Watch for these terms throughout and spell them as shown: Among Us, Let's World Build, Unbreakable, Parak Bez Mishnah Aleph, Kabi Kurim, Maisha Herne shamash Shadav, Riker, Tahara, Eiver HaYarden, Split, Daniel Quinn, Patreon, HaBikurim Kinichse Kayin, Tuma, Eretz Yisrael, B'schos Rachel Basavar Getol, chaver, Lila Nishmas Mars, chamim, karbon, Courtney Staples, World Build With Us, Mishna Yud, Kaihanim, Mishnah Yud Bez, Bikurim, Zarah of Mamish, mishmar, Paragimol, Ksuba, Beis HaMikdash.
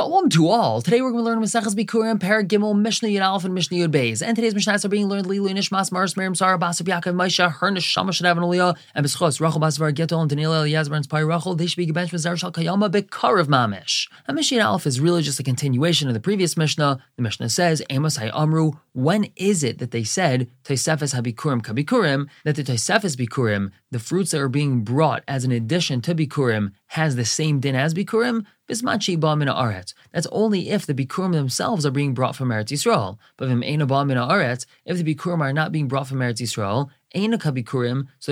Shalom to all. Today we're going to learn Maseches Bikkurim, Paragimol, Mishna Yud Aleph, and Mishna Yud Bez. And today's Mishnahs are being learned Lila Nishmas Mars, Merim Sarah Basav Yakov, Maisha Herne shamash Shadav, and B'schos Rachel Basavar Getol, and Danila Eliyazbrans Pari Rachol. They should be gebenched with Zarah of Mamish. And Mishna Yud Aleph is really just a continuation of the previous Mishnah. The Mishnah says, Emos Amru, when is it that they said, Teisefes Habikurim, Kabi Kurim, that the Teisefes Bikkurim, the fruits that are being brought as an addition to Bikurim, has the same din as Bikurim? That's only if the Bikurim themselves are being brought from Eretz Yisrael. But if the Bikurim are not being brought from Eretz Yisrael, so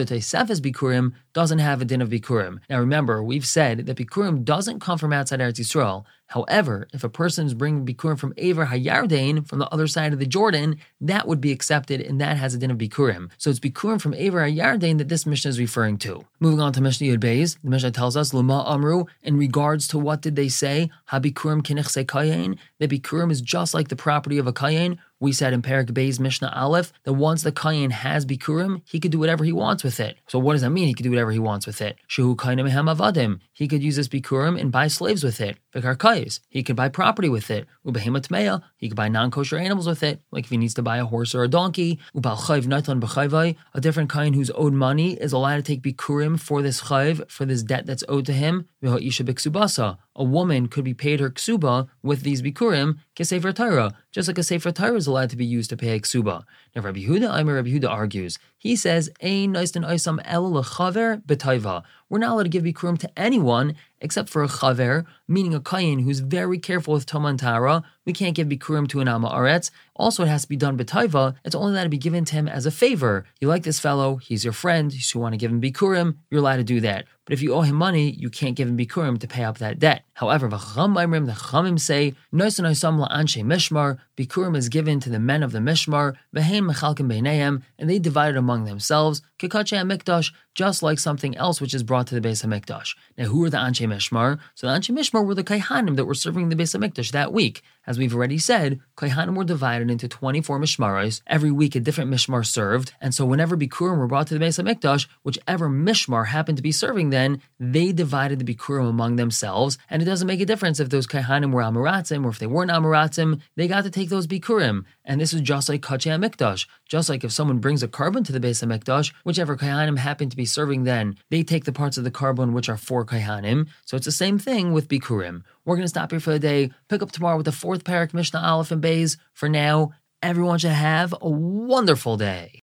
the Teisefes Bikurim doesn't have a din of Bikurim. Now remember, we've said that Bikurim doesn't come from outside Eretz Yisrael. However, if a person is bringing Bikurim from Eiver HaYarden, from the other side of the Jordan, that would be accepted, and that has a din of Bikurim. So it's Bikurim from Eiver HaYarden that this Mishnah is referring to. Moving on to Mishnah Yud Bez, the Mishnah tells us, Lama Amru, in regards to what did they say, HaBikurim Kinichse Kayin, that Bikurim is just like the property of a Kayin. We said in Parak Bez Mishnah Aleph that once the Kayin has Bikurim, he could do whatever he wants with it. So what does that mean? He could do whatever he wants with it. Shehu Kaihanim Hem Avadim. He could use this Bikurim and buy slaves with it. Vikarkais. He could buy property with it. Ubehema Tmeya. He could buy non-kosher animals with it, like if he needs to buy a horse or a donkey. Ubal Chayv Natan B'chayvai. A different Kayin who's owed money is allowed to take Bikurim for this Chayv, for this debt that's owed to him. Viha Isha Biksubasa. A woman could be paid her Ksuba with these Bikurim, Kesefer Tahara, just like a Sefer Tahara is allowed to be used to pay a Ksuba. Now Rabbi Yehuda argues. He says, Ein Naisten Oisam El Chaver b'taiva. We're not allowed to give Bikurim to anyone except for a chaver, meaning a kayin who's very careful with Tuma and Tahara. We can't give Bikurim to an ama aretz. Also, it has to be done b'taiva. It's only allowed to be given to him as a favor. You like this fellow, he's your friend, you want to give him Bikurim, you're allowed to do that. But if you owe him money, you can't give him Bikurim to pay up that debt. However, the chamim say, Noisen Oisam la'anshe mishmar. Bikurim is given to the men of the mishmar, v'heim mechallin beinayim, and they divide it among themselves, k'kachei HaMikdash, just like something else which is brought to the Beis HaMikdash. Now, who are the Anshe Mishmar? So the Anshe Mishmar were the Kaihanim that were serving the Beis HaMikdash that week. As we've already said, Kaihanim were divided into 24 Mishmaros. Every week a different Mishmar served, and so whenever Bikurim were brought to the Beis HaMikdash, whichever Mishmar happened to be serving then, they divided the Bikurim among themselves, and it doesn't make a difference if those Kaihanim were amoratzim or if they weren't amoratzim, they got to take those Bikurim. And this is just like Kachei HaMikdash, just like if someone brings a karbon to the Beis HaMikdash, whichever Kaihanim happened to be serving then, they take the parts of the karbon which are for Kaihanim. So it's the same thing with Bikurim. We're going to stop here for the day, pick up tomorrow with the fourth parak Mishnah Aleph and Bez. For now, everyone should have a wonderful day.